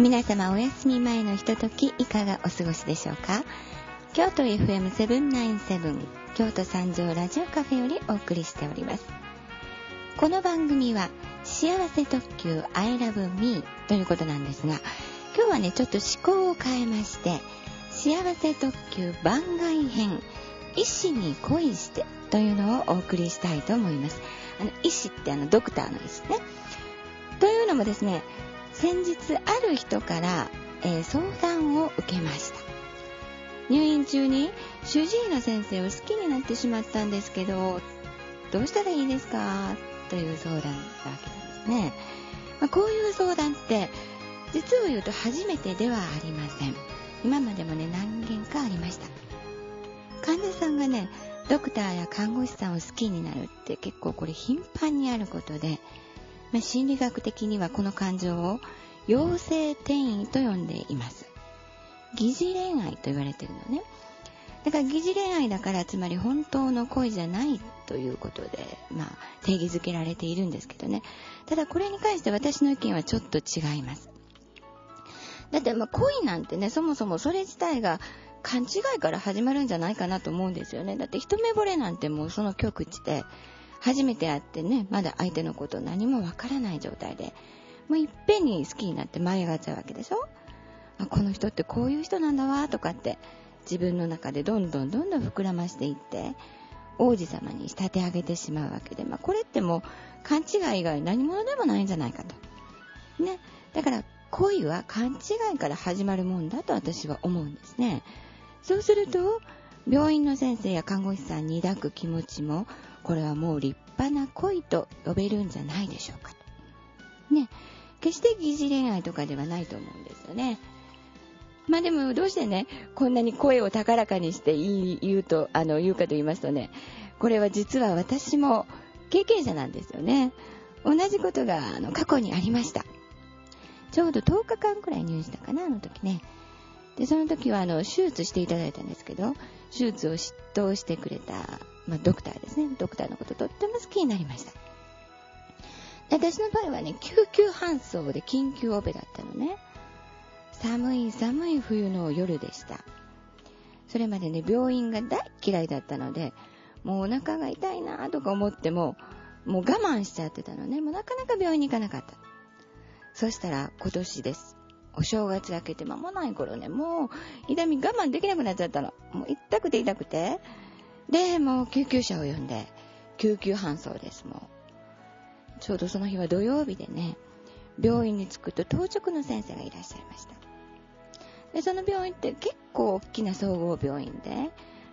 皆様お休み前のひとときいかがお過ごしでしょうか。京都 FM797 京都三条ラジオカフェよりお送りしております。この番組は幸せ特急 I Love Me ということなんですが、今日はねちょっと趣向を変えまして、幸せ特急番外編医師に恋してというのをお送りしたいと思います。医師ってドクターの医師ね。というのもですね、先日ある人から、相談を受けました。入院中に主治医の先生を好きになってしまったんですけど、どうしたらいいですかという相談だったわけなんですね。こういう相談って実を言うと初めてではありません。今までもね何件かありました。患者さんがねドクターや看護師さんを好きになるって結構これ頻繁にあることで、心理学的にはこの感情を陽性転移と呼んでいます。疑似恋愛と言われてるのね。だから疑似恋愛だから、つまり本当の恋じゃないということで、定義づけられているんですけどね。ただこれに関して私の意見はちょっと違います。だって恋なんてね、そもそもそれ自体が勘違いから始まるんじゃないかなと思うんですよね。だって一目惚れなんてもうその極地で、初めて会ってねまだ相手のこと何もわからない状態で、いっぺんに好きになって舞い上がっちゃうわけでしょ。この人ってこういう人なんだわとかって自分の中でどんどん膨らましていって王子様に仕立て上げてしまうわけで、これってもう勘違い以外何者でもないんじゃないかとね。だから恋は勘違いから始まるもんだと私は思うんですね。そうすると病院の先生や看護師さんに抱く気持ちも、これはもう立派な恋と呼べるんじゃないでしょうかね。決して疑似恋愛とかではないと思うんですよね。でもどうしてねこんなに声を高らかにして言うかと言いますとね、これは実は私も経験者なんですよね。同じことが過去にありました。ちょうど10日間くらい入院したかな、あの時ね。でその時は手術していただいたんですけど、手術を執刀してくれた、ドクターですね。ドクターのこととっても好きになりました。私の場合はね救急搬送で緊急オペだったのね。寒い冬の夜でした。それまでね病院が大嫌いだったので、もうお腹が痛いなとか思ってももう我慢しちゃってたのね。なかなか病院に行かなかった。そしたら今年です。お正月明けて間もない頃ね、もう痛み我慢できなくなっちゃったの。もう痛くてで、もう救急車を呼んで救急搬送です。もうちょうどその日は土曜日でね、病院に着くと当直の先生がいらっしゃいました。でその病院って結構大きな総合病院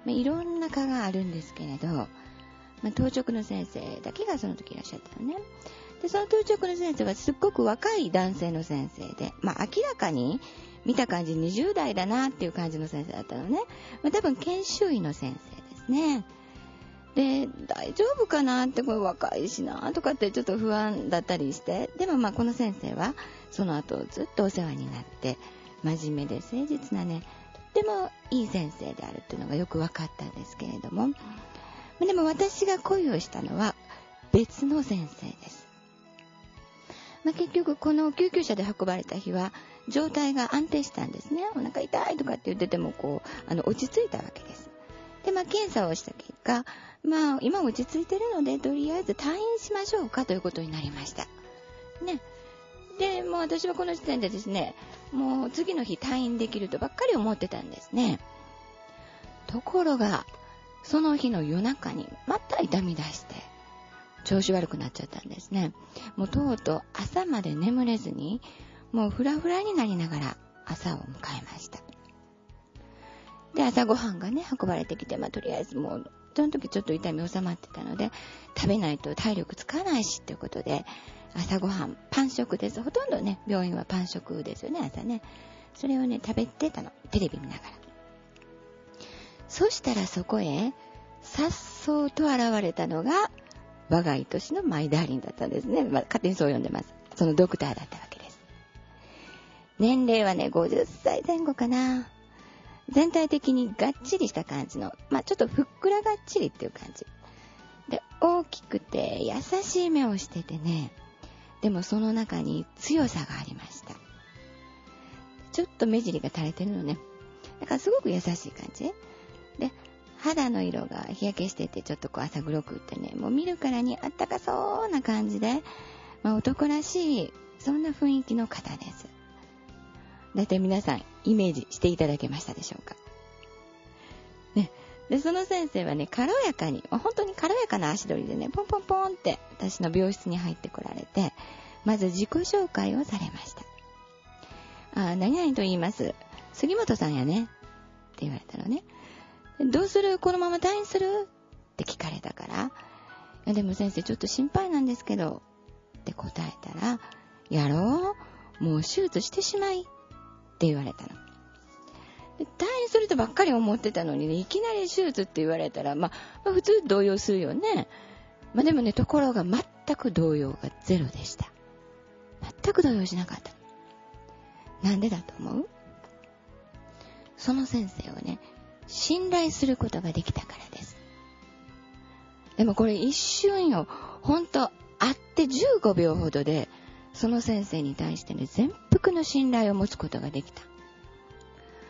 で、いろんな科があるんですけれど、当直の先生だけがその時いらっしゃったのね。でその当直の先生はすっごく若い男性の先生で、明らかに見た感じ20代だなっていう感じの先生だったのね。多分研修医の先生ですね。で大丈夫かなって、これ若いしなとかってちょっと不安だったりして、でもこの先生はその後ずっとお世話になって、真面目で誠実なねとってもいい先生であるっていうのがよく分かったんですけれども、でも私が恋をしたのは別の先生です。結局この救急車で運ばれた日は状態が安定したんですね。お腹痛いとかって言ってても落ち着いたわけです。で検査をした結果、今落ち着いてるのでとりあえず退院しましょうかということになりましたね。で私はこの時点でですね、もう次の日退院できるとばっかり思ってたんですね。ところがその日の夜中にまた痛み出して調子悪くなっちゃったんですね。もうとうとう朝まで眠れずに、もうフラフラになりながら朝を迎えました。で朝ごはんがね運ばれてきて、とりあえずもうその時ちょっと痛み収まってたので、食べないと体力つかないしということで朝ごはんパン食です。ほとんどね病院はパン食ですよね、朝ね。それをね食べてたの、テレビ見ながら。そしたらそこへ颯爽と現れたのが我が愛しのマイダーリンだったんですね。勝手にそう呼んでます。そのドクターだったわけです。年齢はね50歳前後かな。全体的にがっちりした感じの、ちょっとふっくらがっちりっていう感じで、大きくて優しい目をしててね、でもその中に強さがありました。ちょっと目尻が垂れてるのね。だからすごく優しい感じで、肌の色が日焼けしててちょっとこう浅黒くってね、もう見るからにあったかそうな感じで、まあ、男らしいそんな雰囲気の方です。だいたい皆さんイメージしていただけましたでしょうかね。でその先生はね、軽やかに、本当に軽やかな足取りでね、ポンポンポンって私の病室に入ってこられて、まず自己紹介をされました。何々と言います、杉本さんやねって言われたのね。どうする、このまま退院するって聞かれたから、いやでも先生ちょっと心配なんですけどって答えたら、やろう、もう手術してしまいって言われたの。で退院するとばっかり思ってたのに、ね、いきなり手術って言われたら、まあ普通動揺するよね。まあでもね、ところが全く動揺がゼロでした。全く動揺しなかった。なんでだと思う？その先生をね、信頼することができたからです。でもこれ一瞬よ、ほんと会って15秒ほどで、その先生に対してね、全幅の信頼を持つことができた。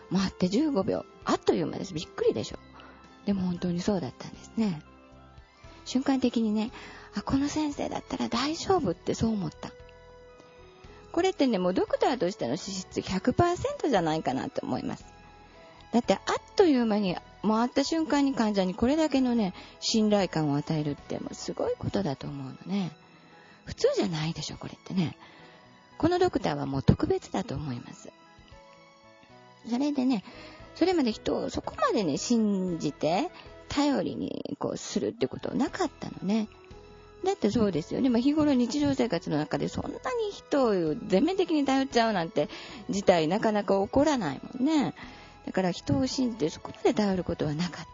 もう会って15秒、あっという間です。びっくりでしょ。でも本当にそうだったんですね。瞬間的にね、あ、この先生だったら大丈夫ってそう思った。これってね、もうドクターとしての資質 100% じゃないかなと思います。だってあっという間に、もう会った瞬間に患者にこれだけのね、信頼感を与えるってもうすごいことだと思うのね。普通じゃないでしょ、これってね。このドクターはもう特別だと思います。それでね、それまで人をそこまでね、信じて頼りにこうするってことはなかったのね。だってそうですよね、日頃日常生活の中でそんなに人を全面的に頼っちゃうなんて事態なかなか起こらないもんね。だから人を信じてそこまで頼ることはなかっ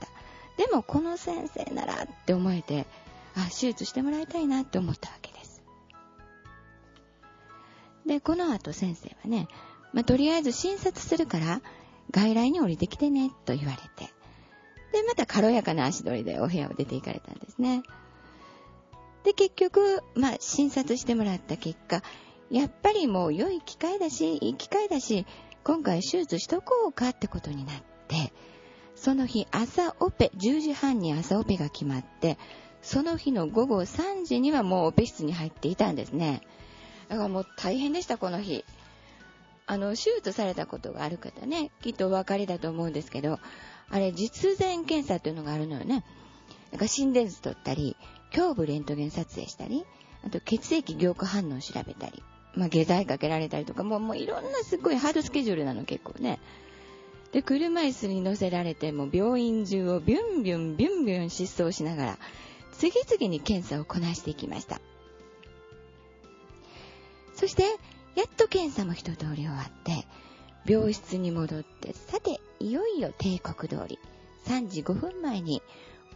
た。でもこの先生ならって思えて、あ、手術してもらいたいなって思ったわけです。でこの後先生はね、とりあえず診察するから外来に降りてきてねと言われて、でまた軽やかな足取りでお部屋を出て行かれたんですね。で結局、診察してもらった結果、やっぱりもう良い機会だし、いい機会だし、今回手術しとこうかってことになって、その日朝オペ、10時半に朝オペが決まって、その日の午後3時にはもうオペ室に入っていたんですね。だからもう大変でした、この日。手術されたことがある方ね、きっとお分かりだと思うんですけど、あれ実前検査というのがあるのよね。なんか心電図取ったり、胸部レントゲン撮影したり、あと血液凝固反応を調べたり、下剤かけられたりとか、もういろんなすごいハードスケジュールなの、結構ね。で車椅子に乗せられて、もう病院中をビュンビュンビュンビュン疾走しながら次々に検査をこなしていきました。そしてやっと検査も一通り終わって、病室に戻って、さていよいよ定刻通り3時5分前に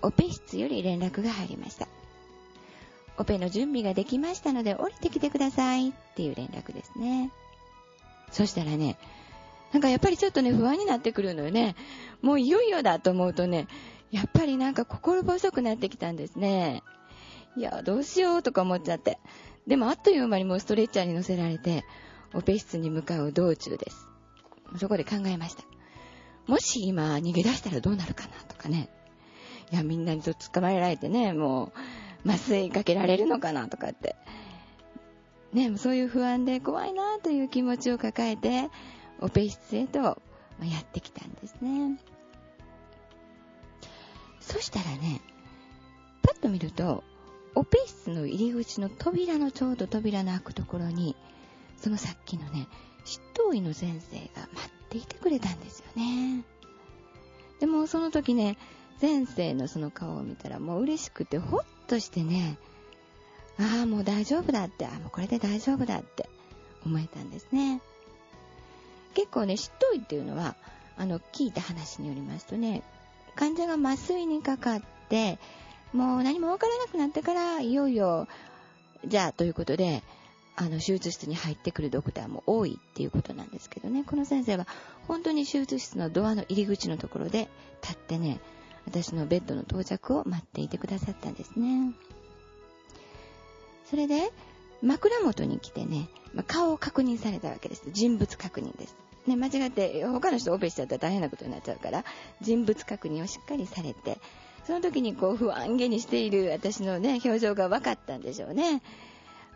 オペ室より連絡が入りました。オペの準備ができましたので降りてきてくださいっていう連絡ですね。そしたらね、なんかやっぱりちょっとね、不安になってくるのよね。もういよいよだと思うとね、やっぱりなんか心細くなってきたんですね。いやどうしようとか思っちゃって、でもあっという間にもうストレッチャーに乗せられてオペ室に向かう道中です。そこで考えました。もし今逃げ出したらどうなるかなとかね、いやみんなにと捕まえられてね、もう麻酔かけられるのかなとかってね、そういう不安で怖いなという気持ちを抱えてオペ室へとやってきたんですね。そしたらね、パッと見るとオペ室の入り口の扉のちょうど扉の開くところに、そのさっきのね、執刀医の先生が待っていてくれたんですよね。でもその時ね、先生のその顔を見たらもう嬉しくてほっとしてね、ああもう大丈夫だって、あもうこれで大丈夫だって思えたんですね。結構ね、執刀医っていうのは聞いた話によりますとね、患者が麻酔にかかってもう何もわからなくなってから、いよいよじゃあということで手術室に入ってくるドクターも多いっていうことなんですけどね、この先生は本当に手術室のドアの入り口のところで立ってね、私のベッドの到着を待っていてくださったんですね。それで枕元に来てね、顔を確認されたわけです。人物確認です。ね、間違って他の人オペしちゃったら大変なことになっちゃうから、人物確認をしっかりされて、その時にこう不安げにしている私のね表情が分かったんでしょうね。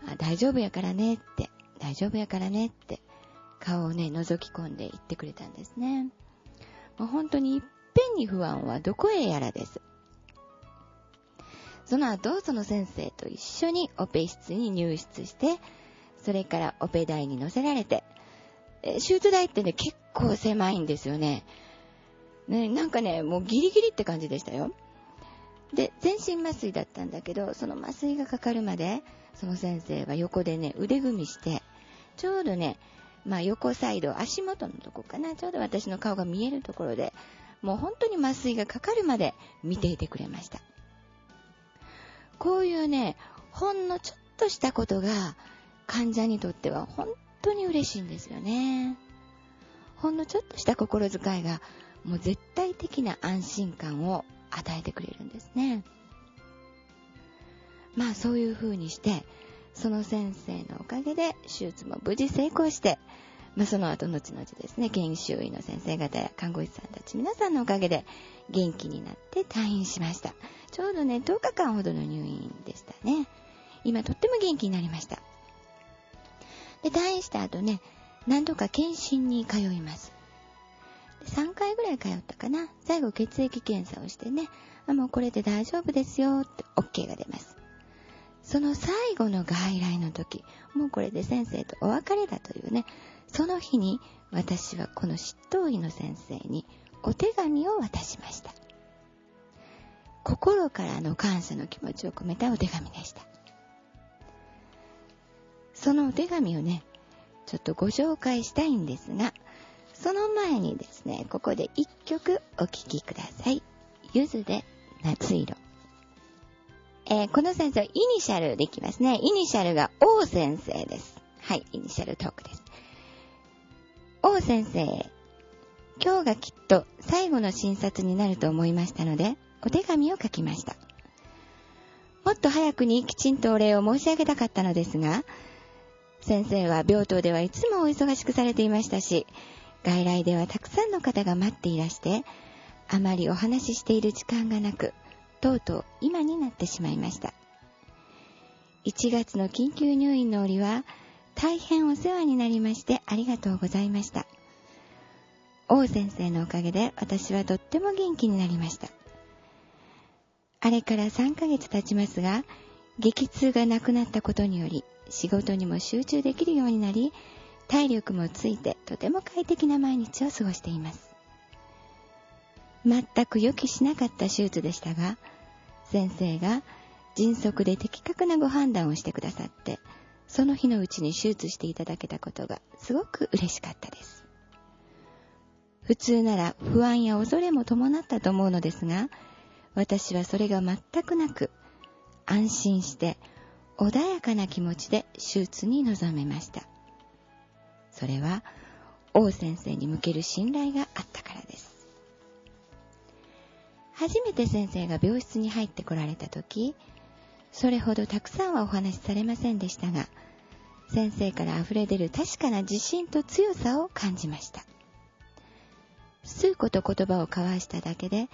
あ、大丈夫やからねって、大丈夫やからねって顔をね覗き込んで言ってくれたんですね。もう本当にいっぺんに不安はどこへやらです。その後その先生と一緒にオペ室に入室して、それからオペ台に乗せられて、手術台ってね結構狭いんですよね。ね、なんかねもうギリギリって感じでしたよ。で、全身麻酔だったんだけど、その麻酔がかかるまでその先生は横でね腕組みして、ちょうどね、まあ、横サイド足元のとこかな、ちょうど私の顔が見えるところで、もう本当に麻酔がかかるまで見ていてくれました。こういうねほんのちょっとしたことが患者にとっては本当に嬉しいんですよね。ほんのちょっとした心遣いがもう絶対的な安心感を与えてくれるんですね。まあそういう風にして、その先生のおかげで手術も無事成功して、まあ、その後後々ですね、研修医の先生方や看護師さんたち皆さんのおかげで元気になって退院しました。ちょうどね10日間ほどの入院でしたね。今とっても元気になりました。で、退院した後ね何度か検診に通います。3回ぐらい通ったかな。最後血液検査をしてね、あ、もうこれで大丈夫ですよって OK が出ます。その最後の外来の時、もうこれで先生とお別れだというね、その日に私はこの執刀医の先生にお手紙を渡しました。心からの感謝の気持ちを込めたお手紙でした。そのお手紙をねちょっとご紹介したいんですが、その前にですね、ここで一曲お聴きください。ゆずで夏色。この先生はイニシャルでいきますね。イニシャルが O 先生です。はい、イニシャルトークです。王先生、今日がきっと最後の診察になると思いましたので、お手紙を書きました。もっと早くにきちんとお礼を申し上げたかったのですが、先生は病棟ではいつもお忙しくされていましたし、外来ではたくさんの方が待っていらして、あまりお話ししている時間がなく、とうとう今になってしまいました。1月の緊急入院の折は、大変お世話になりましてありがとうございました。王先生のおかげで私はとっても元気になりました。あれから3ヶ月経ちますが、激痛がなくなったことにより、仕事にも集中できるようになり、体力もついてとても快適な毎日を過ごしています。全く予期しなかった手術でしたが、先生が迅速で的確なご判断をしてくださって、その日のうちに手術していただけたことがすごく嬉しかったです。普通なら不安や恐れも伴ったと思うのですが、私はそれが全くなく、安心して穏やかな気持ちで手術に臨めました。それは王先生に向ける信頼があったからです。初めて先生が病室に入ってこられた時、それほどたくさんはお話しされませんでしたが、先生からあふれ出る確かな自信と強さを感じました。数個と言葉を交わしただけで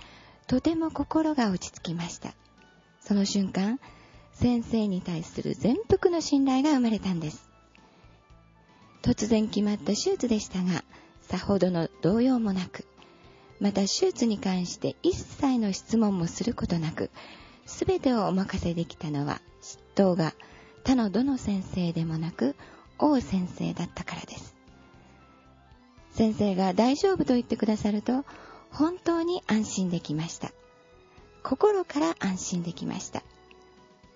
とても心が落ち着きました。その瞬間、先生に対する全幅の信頼が生まれたんです。突然決まった手術でしたが、さほどの動揺もなく、また手術に関して一切の質問もすることなく、すべてをお任せできたのは執刀が他のどの先生でもなく王先生だったからです。先生が大丈夫と言ってくださると本当に安心できました。心から安心できました。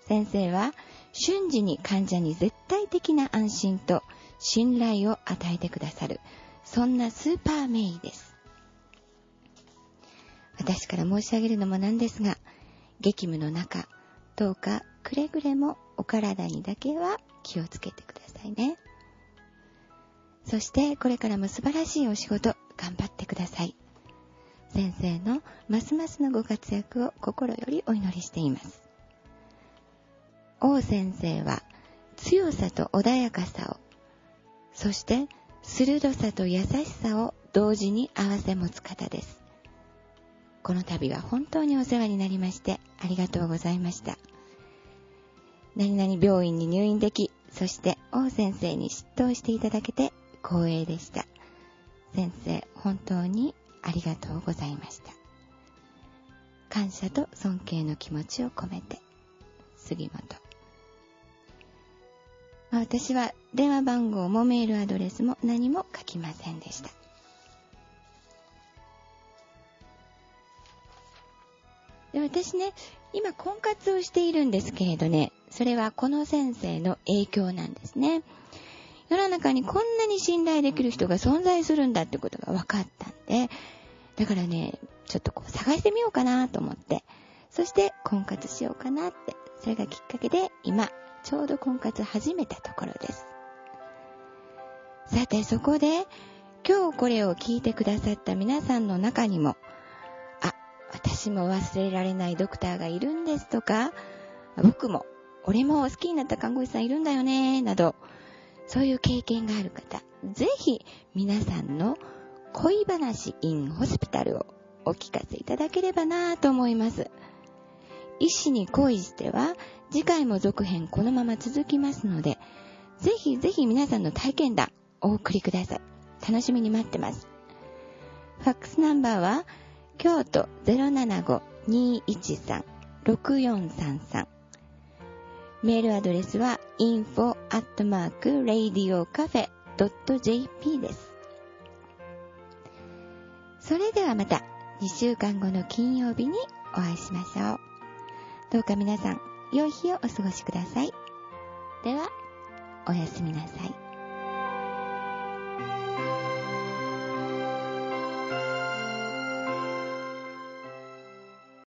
先生は瞬時に患者に絶対的な安心と信頼を与えてくださる、そんなスーパー名医です。私から申し上げるのもなんですが、激務の中、どうかくれぐれもお体にだけは気をつけてくださいね。そしてこれからも素晴らしいお仕事頑張ってください。先生のますますのご活躍を心よりお祈りしています。王先生は強さと穏やかさを、そして鋭さと優しさを同時に合わせ持つ方です。この度は本当にお世話になりましてありがとうございました。何々病院に入院でき、そして王先生に執刀していただけて光栄でした。先生、本当にありがとうございました。感謝と尊敬の気持ちを込めて、杉本。私は電話番号もメールアドレスも何も書きませんでした。で、私ね、今婚活をしているんですけれどね、それはこの先生の影響なんですね。世の中にこんなに信頼できる人が存在するんだってことが分かったんで、だからね、ちょっとこう探してみようかなと思って、そして婚活しようかなって、それがきっかけで今、ちょうど婚活始めたところです。さて、そこで、今日これを聞いてくださった皆さんの中にも、あ、私も忘れられないドクターがいるんですとか、僕も、俺も好きになった看護師さんいるんだよね、など、そういう経験がある方、ぜひ皆さんの恋話 in ホスピタルをお聞かせいただければなと思います。医師に恋しては次回も続編このまま続きますので、ぜひぜひ皆さんの体験談お送りください。楽しみに待ってます。ファックスナンバーは京都 075-213-6433。メールアドレスは info@radiocafe.jp です。それではまた2週間後の金曜日にお会いしましょう。どうか皆さん、良い日をお過ごしください。では、おやすみなさい。